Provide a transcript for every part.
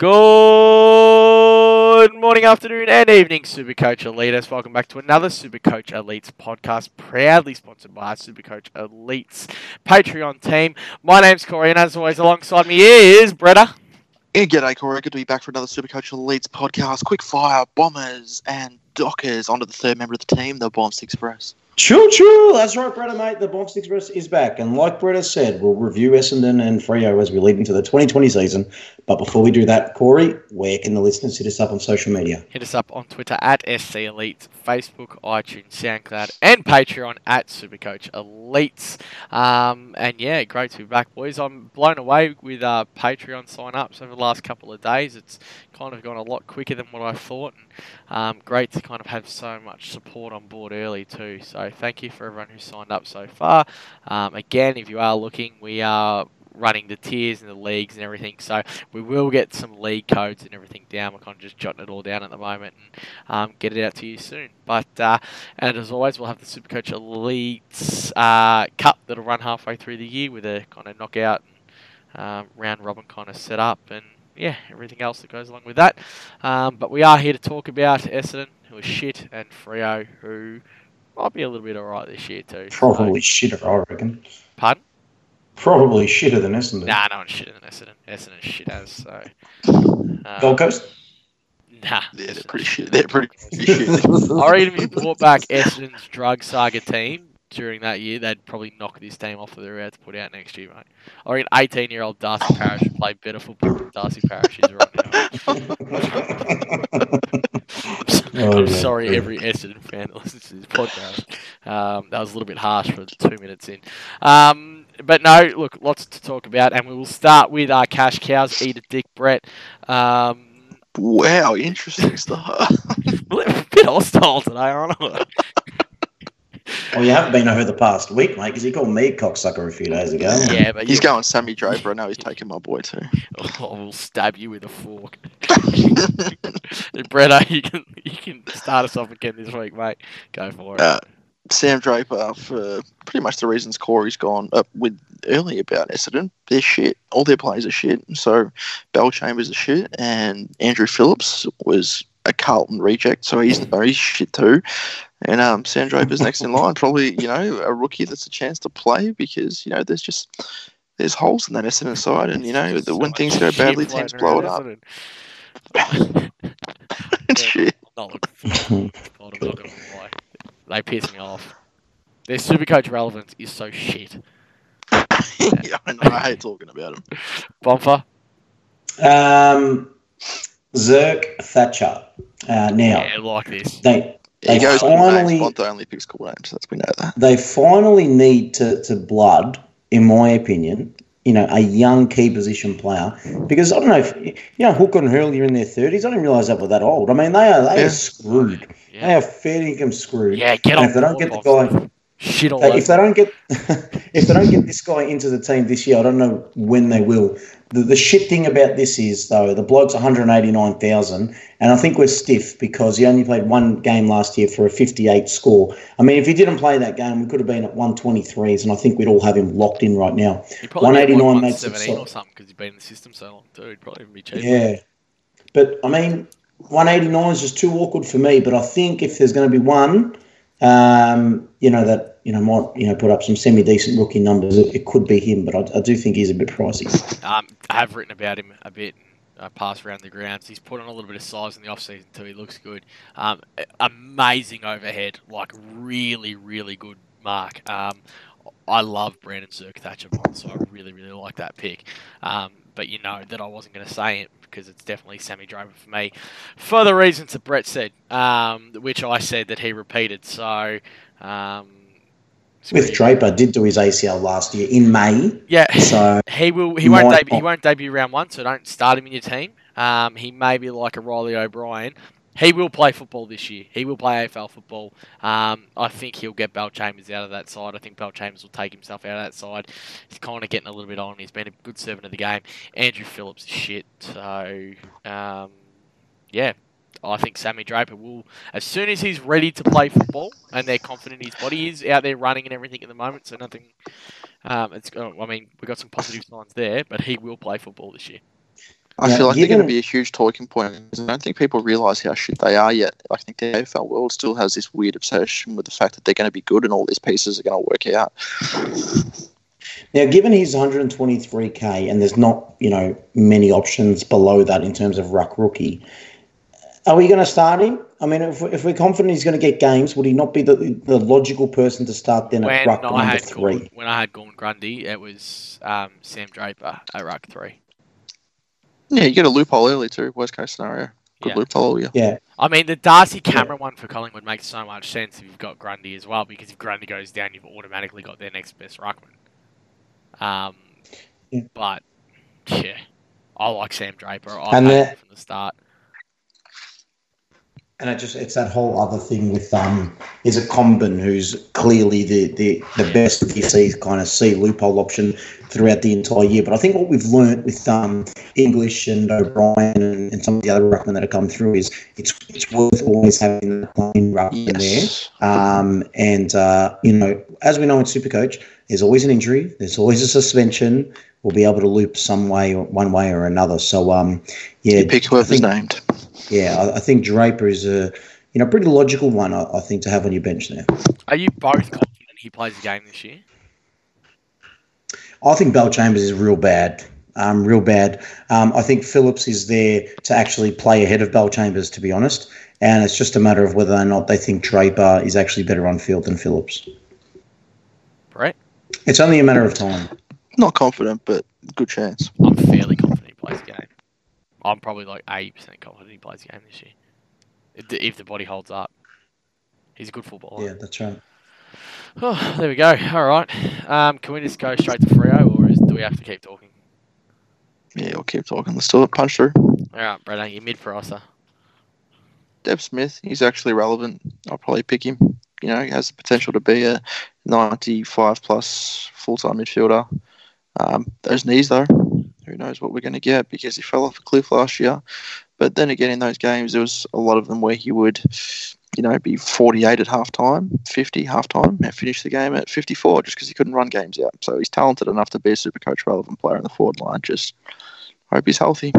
Good morning, afternoon, and evening, Supercoach Elites. Welcome back to another Supercoach Elites podcast, proudly sponsored by Supercoach Elites Patreon team. My name's Corey, and as always, alongside me is Bretta. Yeah, g'day, Corey. Good to be back for another Supercoach Elites podcast. Quick fire, Bombers, and Dockers. Onto the third member of the team, the Bombs Express. Choo-choo! That's right, Bretta, mate. The Bombs Express is back. And like Bretta said, we'll review Essendon and Freo as we lead into the 2020 season. But before we do that, Corey, where can the listeners hit us up on social media? Hit us up on Twitter at SC Elites, Facebook, iTunes, SoundCloud, and Patreon at Supercoach Elites. And yeah, great to be back, boys. I'm blown away with Patreon sign-ups over the last couple of days. It's kind of gone a lot quicker than what I thought. And great to kind of have so much support on board early too. So thank you for everyone who signed up so far. Again, if you are looking, we are running the tiers and the leagues and everything, so we will get some league codes and everything down. We're kind of just jotting it all down at the moment and get it out to you soon. But and as always, we'll have the Supercoach Elites Cup that'll run halfway through the year with a kind of knockout and round robin kind of set up, and yeah, everything else that goes along with that. But we are here to talk about Essendon, who is shit, and Freo, who might be a little bit alright this year too. Probably shitter, I reckon. Pardon? Probably shitter than Essendon. Nah, no one's shitter than Essendon. Essendon's shit as, so... Gold Coast? Nah. Yeah, they're pretty shit. They're pretty shit. I reckon if you brought back Essendon's drug saga team during that year, they'd probably knock this team off that they're about to put out next year, mate. I reckon 18-year-old Darcy Parrish would play better football than Darcy Parrish is right now. I'm sorry, every Essendon fan that listens to this podcast. That was a little bit harsh for 2 minutes in. But no, look, lots to talk about, and we will start with our cash cows. Eat a dick, Brett. Wow, interesting stuff. A bit hostile today, aren't I? Well, you haven't been over the past week, mate, because he called me cocksucker a few days ago. Yeah, but he's going Sammy Draper. I know he's taking my boy too. Oh, we'll stab you with a fork. Bretta, you can start us off again this week, mate. Go for it. Sam Draper, for pretty much the reasons Corey's gone up with early about Essendon. They're shit. All their players are shit. So Bell Chambers are shit, and Andrew Phillips was a Carlton reject, so he's shit too. And Sam Draper's next in line, probably, you know, a rookie that's a chance to play, because, you know, there's holes in that Essendon side, and, you know, when things go badly, teams blow it up. Shit. They piss me off. Their Supercoach relevance is so shit. Yeah, I know. I hate talking about them. Bomber? Zerk-Thatcher. Now, yeah, like this. He goes finally. Bonta only picks cool names. That's, we know that. They finally need to blood, in my opinion, you know, a young key position player, because I don't know if, you know, Hooker and Hurley are in their 30s. I didn't realise they were that old. I mean, they are screwed. Yeah. They are fair income screwed. Yeah, get on. If they don't get the guy, shit on. If they don't get this guy into the team this year, I don't know when they will. The shit thing about this is, though, the bloke's 189,000, and I think we're stiff because he only played one game last year for a 58 score. I mean, if he didn't play that game, we could have been at 123s, and I think we'd all have him locked in right now. He'd probably 189 makes it so, or something, because he'd been in the system so long, too. He'd probably be cheap. Yeah. But, I mean, 189 is just too awkward for me, but I think if there's going to be one, you know, that, you know, might, you know, put up some semi-decent rookie numbers, it could be him, but I do think he's a bit pricey. I have written about him a bit. I pass around the grounds. He's put on a little bit of size in the off-season too. He looks good. Amazing overhead, like really, really good mark. I love Brandon Zerk-Thatcher, so I really, really like that pick. But you know that I wasn't going to say it, because it's definitely Sammy Draper for me, for the reasons that Brett said, which I said that he repeated. So... With Draper did do his ACL last year in May. Yeah, so he won't debut round one, so don't start him in your team. He may be like a Riley O'Brien. He will play football this year. He will play AFL football. I think he'll get Bell Chambers out of that side. I think Bell Chambers will take himself out of that side. He's kind of getting a little bit on. He's been a good servant of the game. Andrew Phillips is shit. So, yeah. I think Sammy Draper will, as soon as he's ready to play football, and they're confident his body is out there running and everything at the moment, so nothing... I mean, we've got some positive signs there, but he will play football this year. I feel like they're going to be a huge talking point. I don't think people realise how shit they are yet. I think the AFL world still has this weird obsession with the fact that they're going to be good and all these pieces are going to work out. Now, given he's 123k and there's not, you know, many options below that in terms of ruck rookie, are we going to start him? I mean, if we're confident he's going to get games, would he not be the logical person to start then at ruck number three? When I had Gawn Grundy, it was Sam Draper at ruck three. Yeah, you get a loophole early too, worst case scenario. Good loophole, yeah. I mean, the Darcy Cameron one for Collingwood makes so much sense if you've got Grundy as well, because if Grundy goes down, you've automatically got their next best ruckman. But, yeah, I like Sam Draper. I like him from the start. And it's that whole other thing with is a Comben who's clearly the best of this kind of C loophole option throughout the entire year. But I think what we've learnt with English and O'Brien and some of the other ruckmen that have come through is it's worth always having that plain ruckman there. As we know in Supercoach, there's always an injury, there's always a suspension. We'll be able to loop one way or another. So you picked whoever's named. Yeah, I think Draper is a pretty logical one, I think, to have on your bench there. Are you both confident he plays the game this year? I think Bell Chambers is real bad. I think Phillips is there to actually play ahead of Bell Chambers, to be honest, and it's just a matter of whether or not they think Draper is actually better on field than Phillips. Right. It's only a matter of time. Not confident, but good chance. I'm fairly confident he plays the game. I'm probably like 80% confident he plays the game this year. If the body holds up. He's a good footballer. Yeah, that's right. Oh, there we go. All right. Can we just go straight to Freo, or do we have to keep talking? Yeah, we'll keep talking. Let's do it. Punch through. All right, Brad, you're mid-pricer. Dev Smith, he's actually relevant. I'll probably pick him. He has the potential to be a 95-plus full-time midfielder. Those knees, though. Who knows what we're going to get, because he fell off a cliff last year. But then again, in those games, there was a lot of them where he would, be 48 at halftime, 50 halftime, and finish the game at 54 just because he couldn't run games out. So he's talented enough to be a Supercoach relevant player in the forward line. Just hope he's healthy.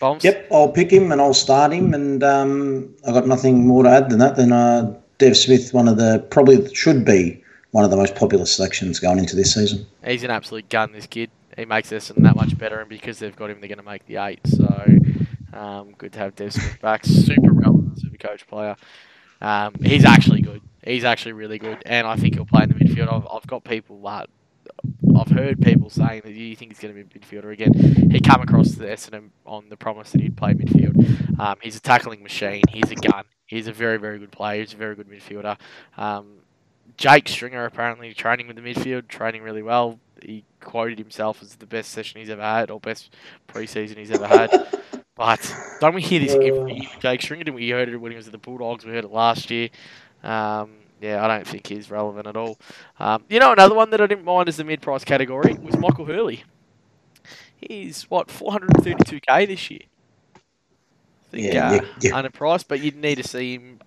Bombs. Yep, I'll pick him and I'll start him, and I've got nothing more to add than that. Then Dev Smith, should be one of the most popular selections going into this season. He's an absolute gun, this kid. He makes Essendon that much better, and because they've got him, they're going to make the 8. So, good to have Dev Smith back. Super relevant, super coach player. He's actually good. He's actually really good, and I think he'll play in the midfield. I've heard people saying that you think he's going to be a midfielder again. He came across to Essendon on the promise that he'd play midfield. He's a tackling machine. He's a gun. He's a very, very good player. He's a very good midfielder. Jake Stringer apparently training with the midfield, training really well. He quoted himself as the best session he's ever had, or best preseason he's ever had. But don't we hear this every year with Jake Stringer? Didn't we heard it when he was at the Bulldogs? We heard it last year. I don't think he's relevant at all. Another one that I didn't mind as the mid-price category was Michael Hurley. He's, 432k this year. I think underpriced, but you'd need to see him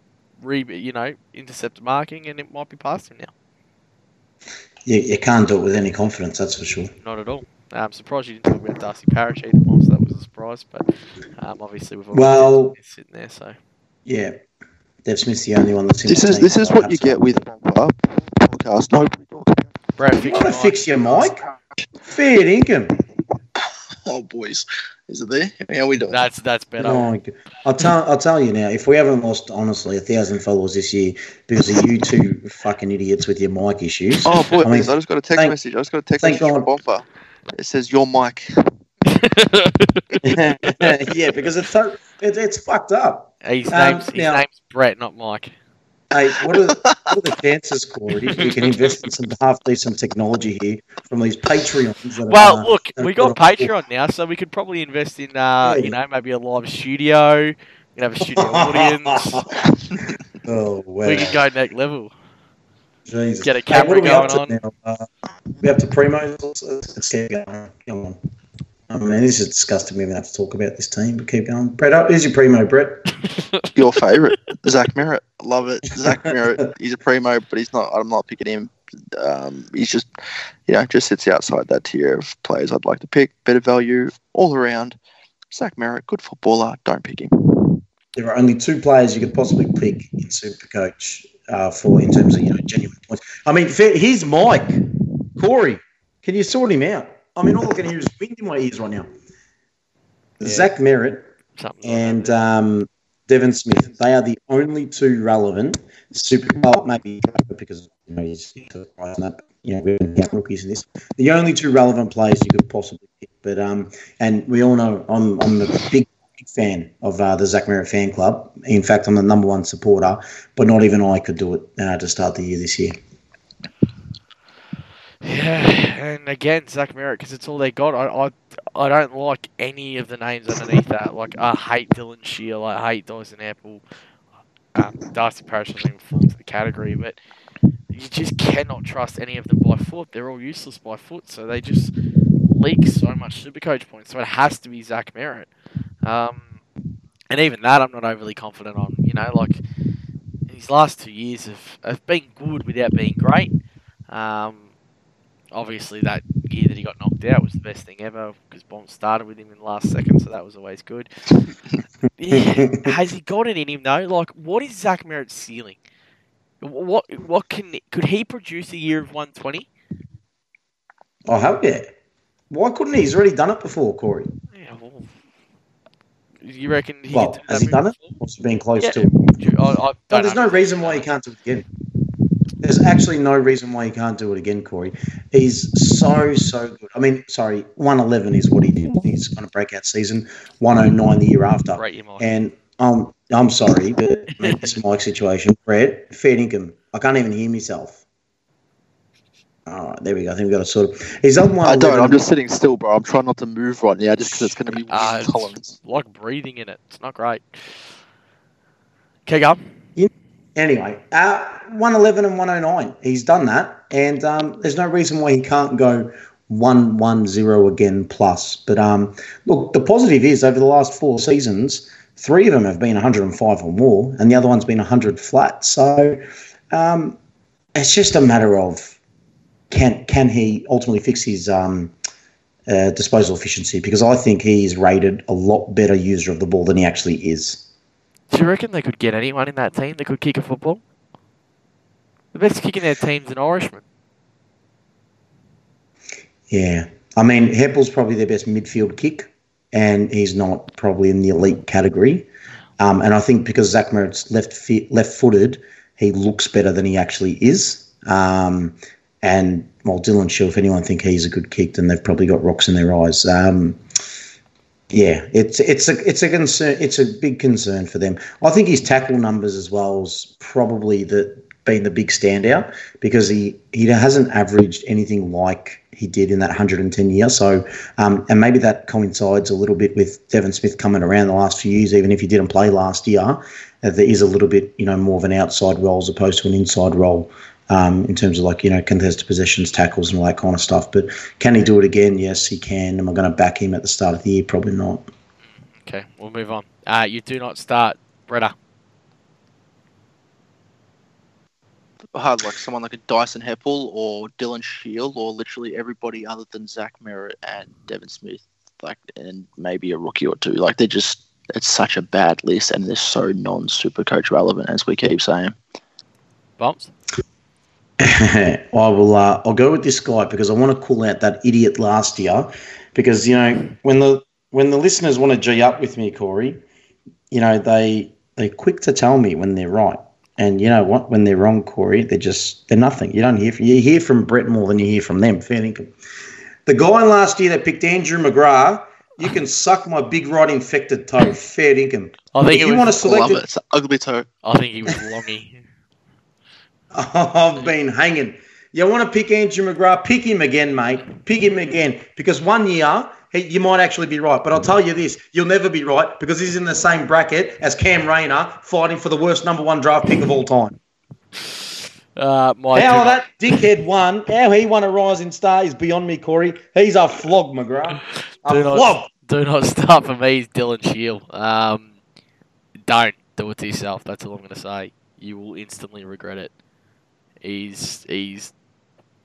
intercept marking, and it might be past him now. Yeah, you can't do it with any confidence, that's for sure. Not at all. I'm surprised you didn't talk about Darcy Parrish either, so that was a surprise. But obviously, we've already sitting there, so yeah, Dev Smith's the only one that's in. This is what you get with podcast. Brad, you gotta fix your mic. Fair dinkum. Oh, boys. Is it there? How we doing? That's better. No, I'll tell you now, if we haven't lost, honestly, 1,000 followers this year because of you two fucking idiots with your mic issues. Oh, boy, I just got a text message. I just got a text message from Bomper. It says, your mic. Yeah, because it's fucked up. His name's Brett, not Mike. Hey, what are the chances, Corey, if we can invest in some half-decent technology here from these Patreons? We got Patreon now, so we could probably invest in, maybe a live studio. We could have a studio audience. Oh, wow. We could go next level. Jesus. Get a camera going on. Now? We have to premos. Let's get going. Come on. I mean, this is disgusting. We even have to talk about this team, but keep going. Brett, who's your primo, Brett? Your favourite, Zach Merritt. Love it. Zach Merritt, he's a primo, but he's not. I'm not picking him. He's just, just sits outside that tier of players I'd like to pick. Better value all around. Zach Merritt, good footballer. Don't pick him. There are only two players you could possibly pick in Supercoach for in terms of genuine points. I mean, here's Mike. Corey, can you sort him out? I mean, all I can hear is wind in my ears right now. Yeah. Zach Merritt and Devin Smith. They are the only two relevant maybe because we haven't got rookies in this. The only two relevant players you could possibly pick. But and we all know I'm a big fan of the Zach Merritt fan club. In fact, I'm the number one supporter. But not even I could do it to start the year this year. Yeah, and again, Zach Merritt, because it's all they got. I don't like any of the names underneath that. Like, I hate Dylan Shiel. I hate Dyson Heppel. Darcy Parrish doesn't even fall into the category. But you just cannot trust any of them by foot. They're all useless by foot. So they just leak so much Supercoach points. So it has to be Zach Merritt. And even that, I'm not overly confident on. His last 2 years have been good without being great. Obviously, that year that he got knocked out was the best thing ever because Bomb started with him in the last second, so that was always good. Yeah. Has he got it in him, though? Like, what is Zach Merritt's ceiling? What could he produce a year of 120? Oh, hell yeah. Why couldn't he? He's already done it before, Corey. Yeah, well, you reckon he could do that? Has he done it? What's been close to it? There's no reason why he can't do it again. There's actually no reason why he can't do it again, Corey. He's so good. 111 is what he did. He's got a breakout season. 109 the year after. Right, Mike. And I'm sorry, but it's Mike's situation. Brett, fair income. I can't even hear myself. All right, there we go. I think we've got to sort of. He's on 111. I'm just sitting still, bro. I'm trying not to move right now just because it's going to be columns. Like breathing in it. It's not great. Okay, go. Anyway, 111 and 109. He's done that, and there's no reason why he can't go 110 again plus. But look, the positive is over the last four seasons, three of them have been 105 or more, and the other one's been 100 flat. So it's just a matter of can he ultimately fix his disposal efficiency, because I think he is rated a lot better user of the ball than he actually is. Do you reckon they could get anyone in that team that could kick a football? The best kick in their team's an Irishman. Yeah. I mean, Heppel's probably their best midfield kick, and he's not probably in the elite category. And I think because Zach Merritt's left-footed, he looks better than he actually is. Dylan Shiel, if anyone think he's a good kick, then they've probably got rocks in their eyes. Yeah, it's a concern. It's a big concern for them. I think his tackle numbers as well has probably been the big standout because he hasn't averaged anything like he did in that 110 year. So, and maybe that coincides a little bit with Devin Smith coming around the last few years. Even if he didn't play last year, there is a little bit more of an outside role as opposed to an inside role. In terms of contested possessions, tackles and all that kind of stuff. But can he do it again? Yes, he can. Am I going to back him at the start of the year? Probably not. Okay, we'll move on. You do not start, Bretta. Hard luck, someone like a Dyson Heppel or Dylan Shiel or literally everybody other than Zach Merritt and Devin Smith, and maybe a rookie or two. They're just – it's such a bad list and they're so non-Supercoach relevant, as we keep saying. Bumps? I'll go with this guy because I want to call out that idiot last year because, when the listeners want to G up with me, Corey, they're quick to tell me when they're right. And you know what? When they're wrong, Corey, they're nothing. You hear from Brett more than you hear from them. Fair income. The guy last year that picked Andrew McGrath, you can suck my big right infected toe. Fair income. I think you want to select it. It's an ugly toe. I think he was longy. I've been hanging. You want to pick Andrew McGrath? Pick him again, mate. Pick him again. Because 1 year, you might actually be right. But I'll tell you this, you'll never be right because he's in the same bracket as Cam Rayner fighting for the worst number one draft pick of all time. That dickhead won, how he won a rising star is beyond me, Corey. He's a flog, McGrath. Do not start for me, Dylan Shiel. Don't do it to yourself. That's all I'm going to say. You will instantly regret it. He's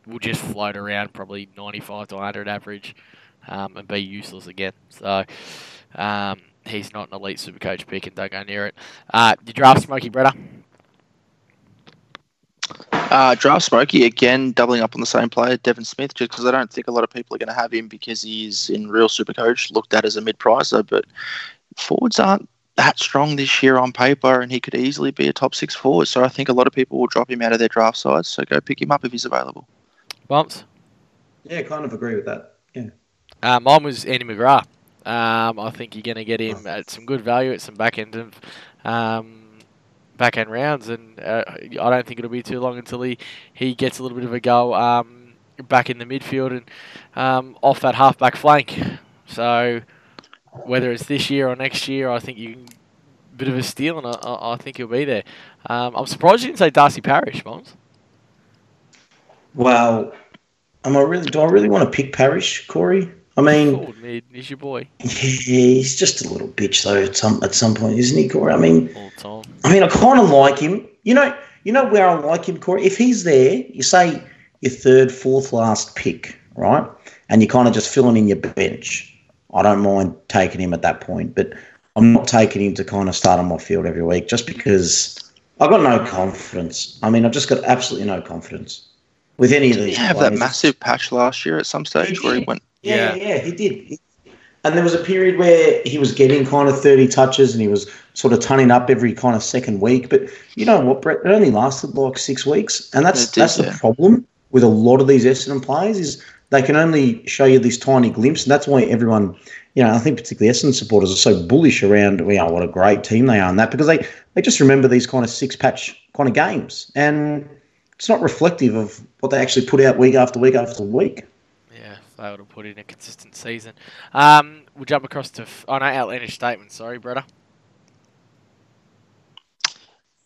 will just float around probably 95 to 100 average, and be useless again. So he's not an elite Supercoach pick, and don't go near it. You draft Smokey Bretta. Draft Smokey, again, doubling up on the same player, Devin Smith, just because I don't think a lot of people are going to have him because he's in real Supercoach, looked at as a mid-pricer, but forwards aren't that strong this year on paper, and he could easily be a top six forward, so I think a lot of people will drop him out of their draft sides, so go pick him up if he's available. Bumps? Yeah, kind of agree with that. Yeah. Mine was Andy McGrath. I think you're going to get him at some good value at some back end rounds, and I don't think it'll be too long until he gets a little bit of a go back in the midfield and off that half-back flank. So whether it's this year or next year, I think you can bit of a steal, and I think he'll be there. I'm surprised you didn't say Darcy Parrish, Bombs. Well, do I really want to pick Parrish, Corey? I mean, he's your boy. Yeah, he's just a little bitch though. At some point, isn't he, Corey? I mean, I kind of like him. You know where I like him, Corey. If he's there, you say your third, fourth, last pick, right? And you're kind of just filling in your bench. I don't mind taking him at that point, but I'm not taking him to kind of start on my field every week just because I've got no confidence. I mean, I've just got absolutely no confidence with any of these. Did he have that massive patch last year at some stage where he went? Yeah, he did. And there was a period where he was getting kind of 30 touches and he was sort of turning up every kind of second week. But you know what, Brett? It only lasted like 6 weeks. And that's the problem with a lot of these Essendon players is they can only show you this tiny glimpse. And that's why everyone, you know, I think particularly Essendon supporters are so bullish around, you know, what a great team they are and that because they just remember these kind of six-patch kind of games. And it's not reflective of what they actually put out week after week after week. They would have put in a consistent season. We'll jump across to... outlandish statement. Sorry, Bretta.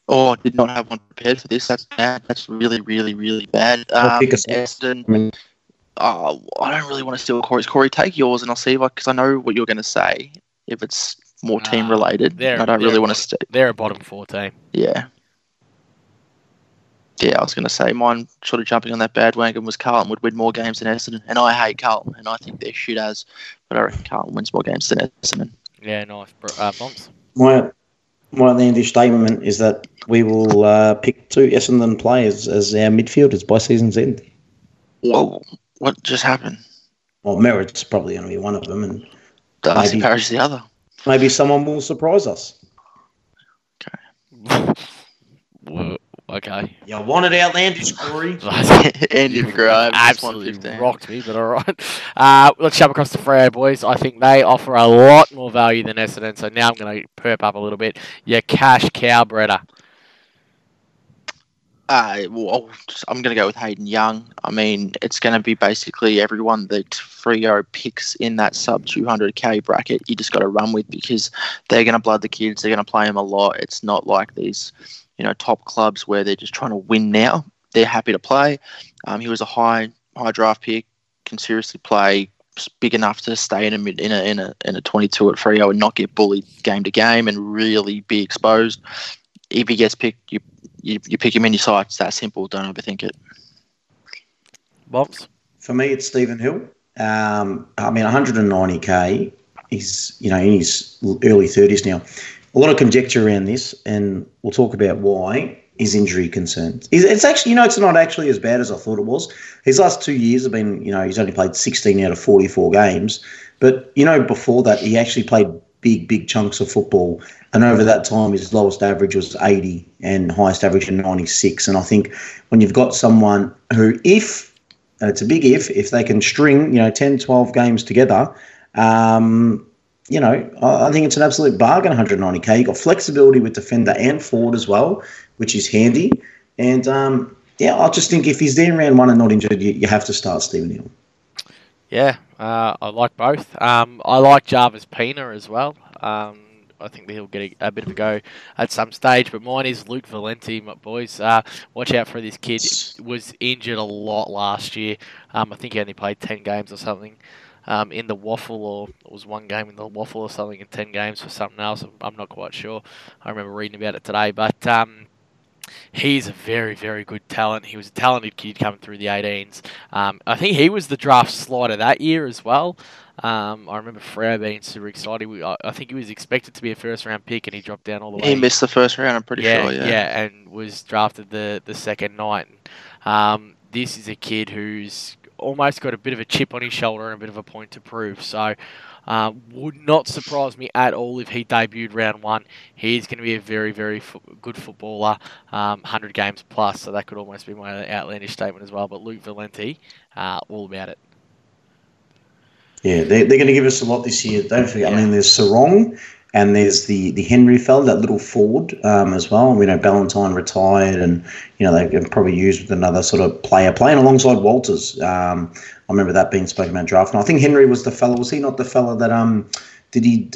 Oh, I did not have one prepared for this. That's bad. That's really, really, really bad. Essendon... I don't really want to steal Corey's. Corey, take yours and I'll see because I know what you're going to say. If it's more team-related, I don't really want to steal. They're a bottom four team. Yeah. Yeah, I was going to say mine sort of jumping on that bandwagon was Carlton would win more games than Essendon. And I hate Carlton, and I think they're shit as. But I reckon Carlton wins more games than Essendon. Yeah, nice. Bombs? My outlandish statement is that we will pick two Essendon players as our midfielders by season's end. Whoa, what just happened? Well, Merritt's probably going to be one of them. And Darcy Parrish the other. Maybe someone will surprise us. Okay. Whoa. Okay. You wanted outlandish, Corey. Andy McGrath absolutely rocked me, but all right. Let's jump across to Freo, boys. I think they offer a lot more value than Essendon, so now I'm going to perp up a little bit. Your cash cow, Bretta. I'm going to go with Hayden Young. I mean, it's going to be basically everyone that Freo picks in that sub-200k bracket. You just got to run with because they're going to blood the kids. They're going to play them a lot. It's not like these... you know, top clubs where they're just trying to win now. They're happy to play. He was a high draft pick, can seriously play, big enough to stay in a 22 at Freo and not get bullied game to game and really be exposed. If he gets picked, you pick him in your sight. It's that simple. Don't overthink it. Box? For me, it's Stephen Hill. 190k. He's, you know, in his early 30s now. A lot of conjecture around this, and we'll talk about why his injury concerns. It's actually, you know, it's not actually as bad as I thought it was. His last 2 years have been, you know, he's only played 16 out of 44 games. But, you know, before that, he actually played big chunks of football. And over that time, his lowest average was 80 and highest average was 96. And I think when you've got someone who, it's a big if they can string, you know, 10, 12 games together, you know, I think it's an absolute bargain, 190k. You've got flexibility with defender and forward as well, which is handy. And, I just think if he's there in round one and not injured, you have to start Stephen Hill. Yeah, I like both. I like Jarvis Pina as well. I think that he'll get a bit of a go at some stage. But mine is Luke Valanti, my boys. Watch out for this kid. He was injured a lot last year. I think he only played 10 games or something. in the waffle, or it was one game in the waffle or something, and 10 games for something else. I'm not quite sure. I remember reading about it today, but he's a very, very good talent. He was a talented kid coming through the 18s. I think he was the draft slider that year as well. I remember Freo being super excited. I think he was expected to be a first-round pick, and he dropped down all the way. He missed the first round, I'm pretty sure. Yeah, and was drafted the second night. This is a kid who's almost got a bit of a chip on his shoulder and a bit of a point to prove. So would not surprise me at all if he debuted round one. He's going to be a very, very good footballer, 100 games plus, so that could almost be my outlandish statement as well. But Luke Valanti, all about it. Yeah, they're going to give us a lot this year. Don't forget, I mean, there's Sarong and there's the Henry fella, that little Ford as well. We know Ballantyne retired, and, you know, they can probably use with another sort of player playing alongside Walters. I remember that being spoken about draft. And I think Henry was the fella. Was he not the fella that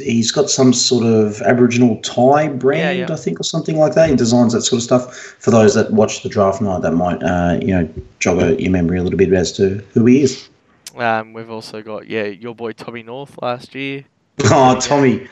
he's got some sort of Aboriginal Thai brand, I think, or something like that. He designs that sort of stuff. For those that watch the draft night, that might, you know, jog your memory a little bit as to who he is. We've also got, your boy Tommy North last year. Oh, Tommy.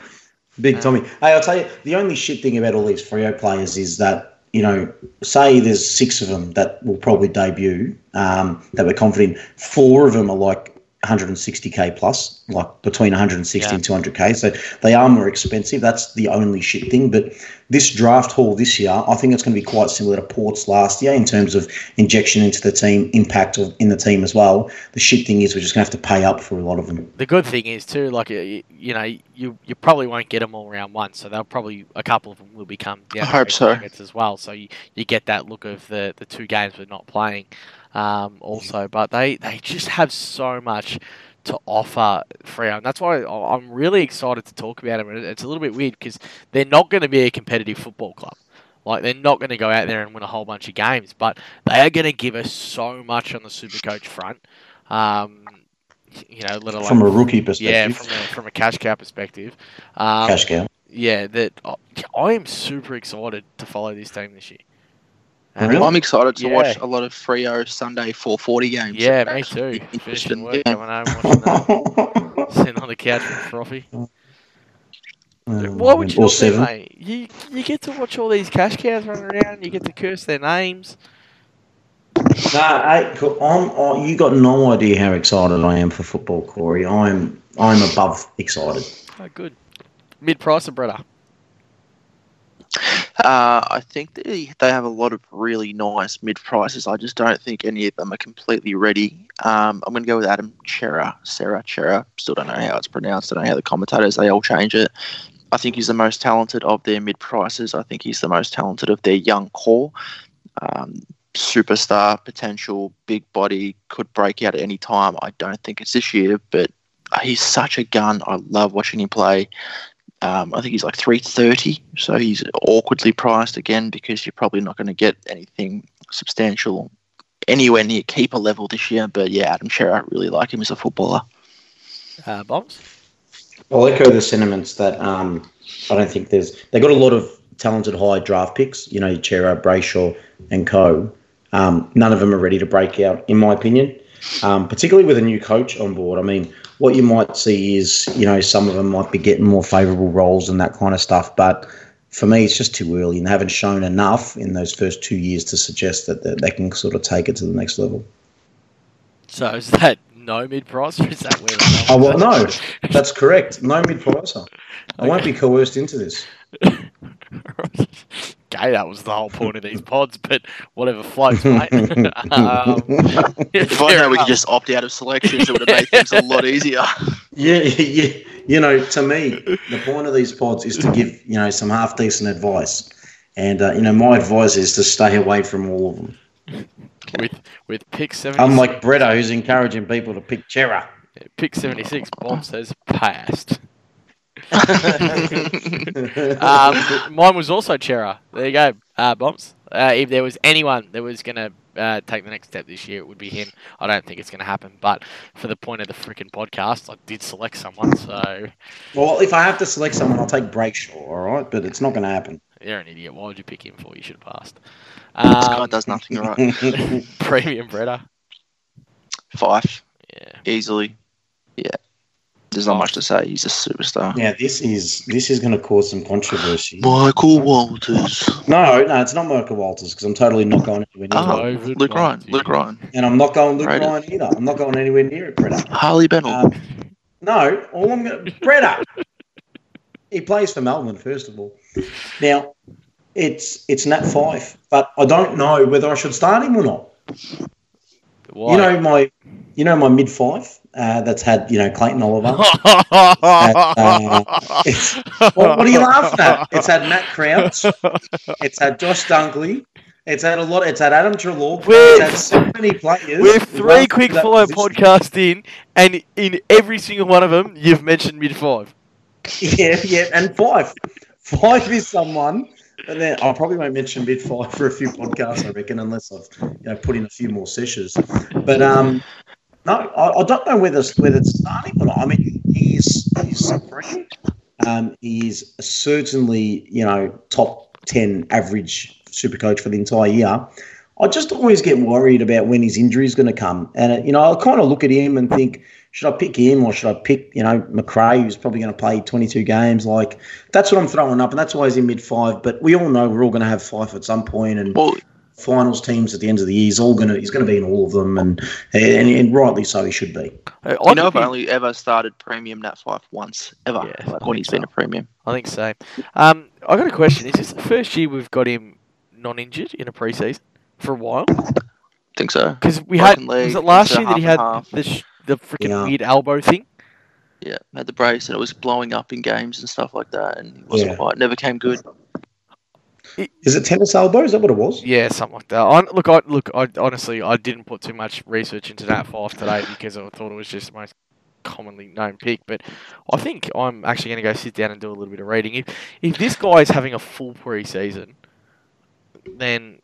Big Tommy. Hey, I'll tell you, the only shit thing about all these Freo players is that, you know, say there's 6 of them that will probably debut, that we're confident in. 4 of them are like 160K plus, like between 160 and 200K. So they are more expensive. That's the only shit thing. But this draft haul this year, I think it's going to be quite similar to Port's last year in terms of injection into the team, impact in the team as well. The shit thing is we're just going to have to pay up for a lot of them. The good thing is too, like, you know, you probably won't get them all round one, so they'll probably, a couple of them will become down. I hope so. As well. So you get that look of the 2 games we're not playing. Also, but they just have so much to offer Freo, and that's why I'm really excited to talk about them. And it's a little bit weird because they're not going to be a competitive football club. Like, they're not going to go out there and win a whole bunch of games, but they are going to give us so much on the Supercoach front. You know, let alone from a rookie perspective, from a cash cow perspective, cash cow. Yeah, that I am super excited to follow this team this year. Really? I'm excited to watch a lot of Freo Sunday 4:40 games. Yeah, me too. Finishing work, coming home, watching that. Sitting on the couch with frothy. Why would you not do, mate? You get to watch all these cash cows running around. You get to curse their names. You got no idea how excited I am for football, Corey. I'm above excited. Oh, good. Mid-pricer, brother. I think they have a lot of really nice mid-prices. I just don't think any of them are completely ready. I'm going to go with Adam Cerra. Still don't know how it's pronounced. I don't know how the commentators, they all change it. I think he's the most talented of their mid-prices. I think he's the most talented of their young core. Superstar potential, big body, could break out at any time. I don't think it's this year, but he's such a gun. I love watching him play. I think he's like 330, so he's awkwardly priced again because you're probably not going to get anything substantial anywhere near keeper level this year. But yeah, Adam Cerra, I really like him as a footballer. Bobs? I'll echo the sentiments that I don't think they've got a lot of talented high draft picks, you know, Cerra, Brayshaw and co. None of them are ready to break out, in my opinion. Particularly with a new coach on board. I mean, what you might see is, you know, some of them might be getting more favourable roles and that kind of stuff. But for me, it's just too early, and they haven't shown enough in those first 2 years to suggest that they can sort of take it to the next level. So is that no mid-price, or is that where it's going? Oh, well, no. That's correct. No mid-pricer. I won't be coerced into this. Okay, that was the whole point of these pods, but whatever floats, mate. If I know we could just opt out of selections, it would have made things a lot easier. Yeah. You know, to me, the point of these pods is to give, you know, some half-decent advice. And, you know, my advice is to stay away from all of them. With pick 76. Unlike Bretto, who's encouraging people to pick Cerra. Yeah, pick 76, Bob says passed. Mine was also Cerra. There you go, Bombs. If there was anyone that was going to take the next step this year, it would be him. I don't think it's going to happen, but for the point of the freaking podcast, I did select someone. So, well, if I have to select someone, I'll take Brayshaw, all right? But it's not going to happen. You're an idiot. Why would you pick him for? You should have passed. This guy does nothing right. Premium Bretta. 5. Yeah. Easily. Yeah. there's not much to say. He's a superstar. Yeah, this is going to cause some controversy. Michael Walters. No, it's not Michael Walters because I'm totally not going anywhere near it. Luke Ryan. And I'm not going Luke Ryan either. I'm not going anywhere near it, Bretta. Harley Bennell. Bretta. He plays for Melbourne, first of all. Now, it's Nat Fyfe, but I don't know whether I should start him or not. Why? You know my mid five that's had Clayton Oliver. What are you laughing at? It's had Matt Crouch. It's had Josh Dunkley. It's had a lot. It's had Adam Trelaw. It's had so many players. We're three quick follow podcasts in, and in every single one of them, you've mentioned mid five. Yeah, and Fyfe. Fyfe is someone. And then I probably won't mention mid five for a few podcasts, I reckon, unless I've put in a few more sessions. But I don't know whether it's starting or not. I mean, he's supreme. He is certainly top 10 average super coach for the entire year. I just always get worried about when his injury is going to come, and I kind of look at him and think, should I pick him or should I pick, McRae, who's probably going to play 22 games? Like, that's what I'm throwing up, and that's why he's in mid-five. But we all know we're all going to have Fyfe at some point, and finals teams at the end of the year, he's going to be in all of them, and rightly so he should be. I've only ever started premium Nat Fyfe once, ever, when he's been a premium. I think so. I got a question. Is this the first year we've got him non-injured in a preseason for a while? I think so. Because we had, was it last year that he had the freaking weird elbow thing? Yeah, had the brace and it was blowing up in games and stuff like that, and it wasn't quite, never came good. Is it tennis elbow? Is that what it was? Yeah, something like that. I didn't put too much research into Nat Fyfe today because I thought it was just the most commonly known pick, but I think I'm actually going to go sit down and do a little bit of reading. If this guy is having a full pre-season, then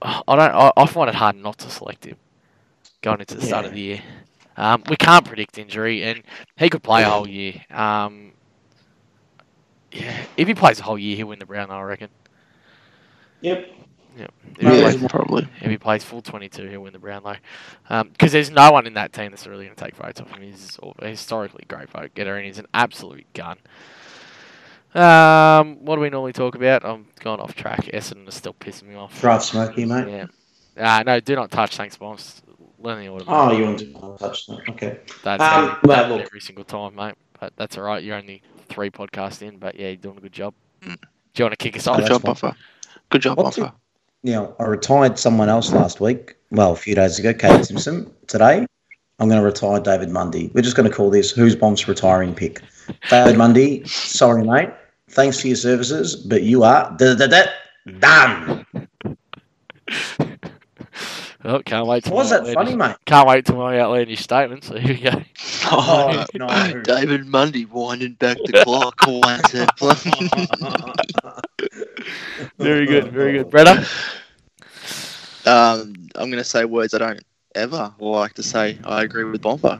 I find it hard not to select him going into the start of the year. We can't predict injury, and he could play a whole year. If he plays a whole year, he'll win the Brown, I reckon. Yep. If he plays full 22, he'll win the Brownlow. Because there's no one in that team that's really going to take votes off him. He's a historically great vote getter, and he's an absolute gun. What do we normally talk about? I'm going off track. Essendon is still pissing me off. Draft smoky, mate. Yeah. No, do not touch. Thanks, Bombs. You want to touch that? Okay. That's every single time, mate. But that's all right. You're only three podcasts in, but yeah, you're doing a good job. Do you want to kick us off? Good job, Buffer. I retired someone else last week. Well, a few days ago, Kate Simpson. Today, I'm going to retire David Mundy. We're just going to call this Who's Bomb's Retiring Pick. David Mundy, sorry, mate. Thanks for your services, but you are done. Oh, can't wait to was that funny, mate? Can't wait to my outlandish statement. So here we go. Oh, no. David Mundy winding back the clock. Very good, very good. Bretta? I'm going to say words I don't ever like to say. I agree with Bomber.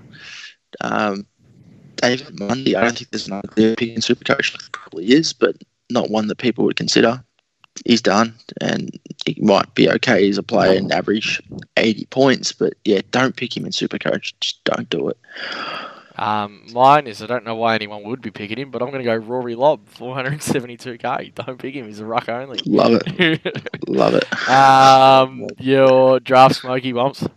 David Mundy, I don't think there's another clear pick in Supercoach. There probably is, but not one that people would consider. He's done, and he might be okay. He's a player and average 80 points, but yeah, don't pick him in Supercoach. Just don't do it. Mine is I don't know why anyone would be picking him, but I'm going to go Rory Lobb, 472k. Don't pick him. He's a ruck only. Love it. Love it. Your draft smoky Bumps.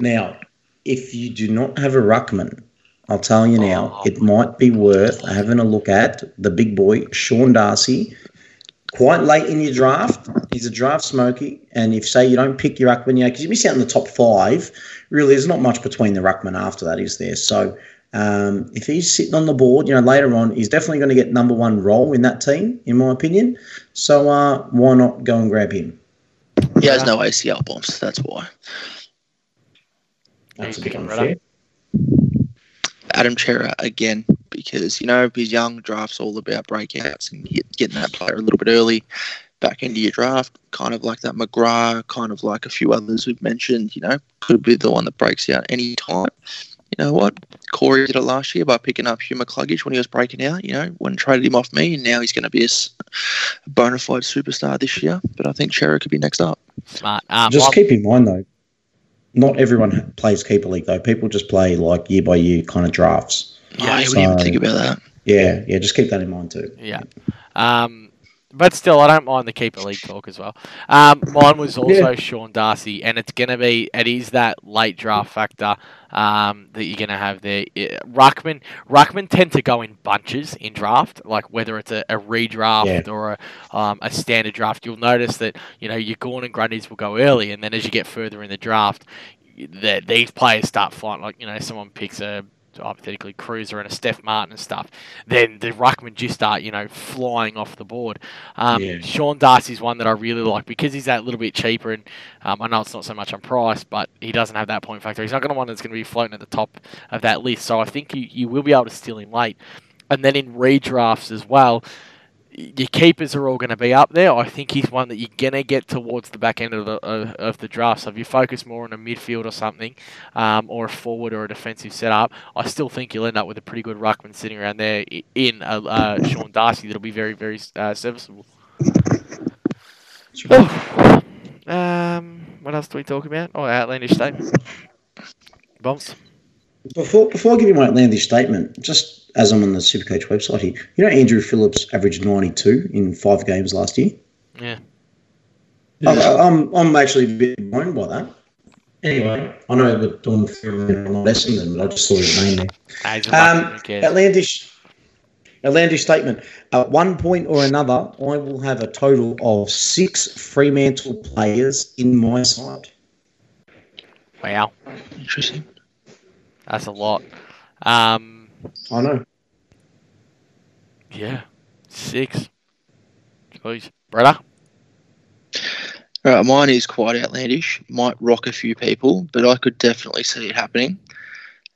Now, if you do not have a ruckman, I'll tell you now, it might be worth having a look at the big boy, Sean Darcy. Quite late in your draft, he's a draft smoky, and if, say, you don't pick your ruckman, because you miss out in the top five, really there's not much between the ruckman after that, is there? So if he's sitting on the board, later on, he's definitely going to get number one role in that team, in my opinion. So why not go and grab him? He has no ACL, Bombs, that's why. That's a bit unfair. Adam Cerra again, because, his young draft's all about breakouts and getting that player a little bit early back into your draft, kind of like that McGrath, kind of like a few others we've mentioned, could be the one that breaks out any time. You know what? Corey did it last year by picking up Hugh McCluggage when he was breaking out, when traded him off me, and now he's going to be a bona fide superstar this year, but I think Cerra could be next up. Smart. Just keep in mind, though, Not everyone plays keeper league though. People just play like year by year kind of drafts. Yeah, I wouldn't even think about that. Yeah, just keep that in mind too. Yeah. But still, I don't mind the keeper league talk as well. Mine was also Sean Darcy, and it is that late draft factor that you're going to have there. Ruckman tend to go in bunches in draft, like whether it's a redraft or a standard draft. You'll notice that, you know, your Gawn and Grundys will go early, and then as you get further in the draft, that these players start flying. Like, you know, someone picks a hypothetically Cruiser and a Steph Martin and stuff, then the ruckman just start, you know, flying off the board. Sean Darcy's one that I really like because he's that little bit cheaper, and I know it's not so much on price, but he doesn't have that point factor. He's not going to one that's going to be floating at the top of that list, so I think you will be able to steal him late. And then in redrafts as well, your keepers are all going to be up there. I think he's one that you're going to get towards the back end of the draft. So if you focus more on a midfield or something, or a forward or a defensive setup, I still think you'll end up with a pretty good ruckman sitting around there in Sean Darcy that'll be very, very serviceable. Oh. What else do we talk about? Oh, outlandish statement. Bombs. Before I give you my outlandish statement, just as I'm on the Supercoach website here, you know Andrew Phillips averaged 92 in 5 games last year? Yeah. I'm actually a bit blown by that. Anyway, I know we're doing a few less than them, but I just saw his name there. Outlandish statement. At one point or another, I will have a total of 6 Fremantle players in my side. Wow. Interesting. That's a lot. I know. Yeah. 6. Please. Brother? Right, mine is quite outlandish. Might rock a few people, but I could definitely see it happening.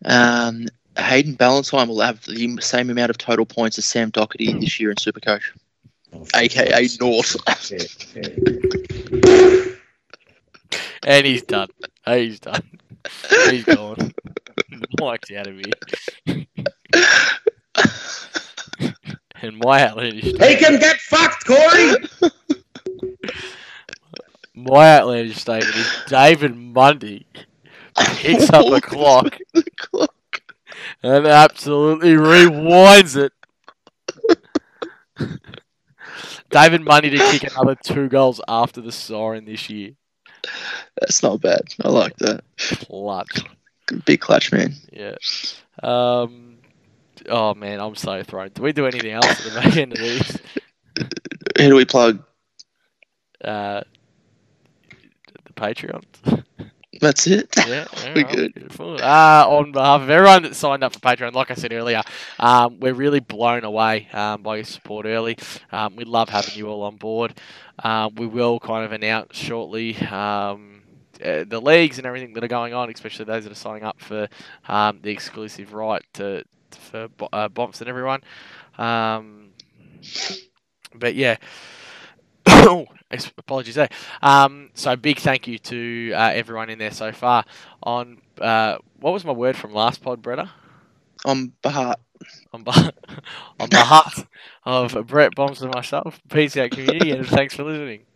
Hayden Ballantyne will have the same amount of total points as Sam Doherty this year in Supercoach, a.k.a. North. Yeah. And he's done. He's gone. Mike's out of here. And my outlandish statement. He can get fucked, Corey! My outlandish statement is David Mundy picks up the clock and absolutely rewinds it. David Mundy to kick another 2 goals after the siren this year. That's not bad. I like that. Clutch. Big clutch, man. Yeah. Oh, man, I'm so thrown. Do we do anything else at the back end of these? Who do we plug? The Patreon. That's it? Yeah. We're good. Beautiful. On behalf of everyone that signed up for Patreon, like I said earlier, we're really blown away by your support early. We love having you all on board. We will kind of announce shortly... the leagues and everything that are going on, especially those that are signing up for the exclusive right for Bomps and everyone. But yeah, apologies there. So big thank you to everyone in there so far. On what was my word from last pod, Bretta? On behalf of Brett, Bomps and myself, peace out community, and thanks for listening.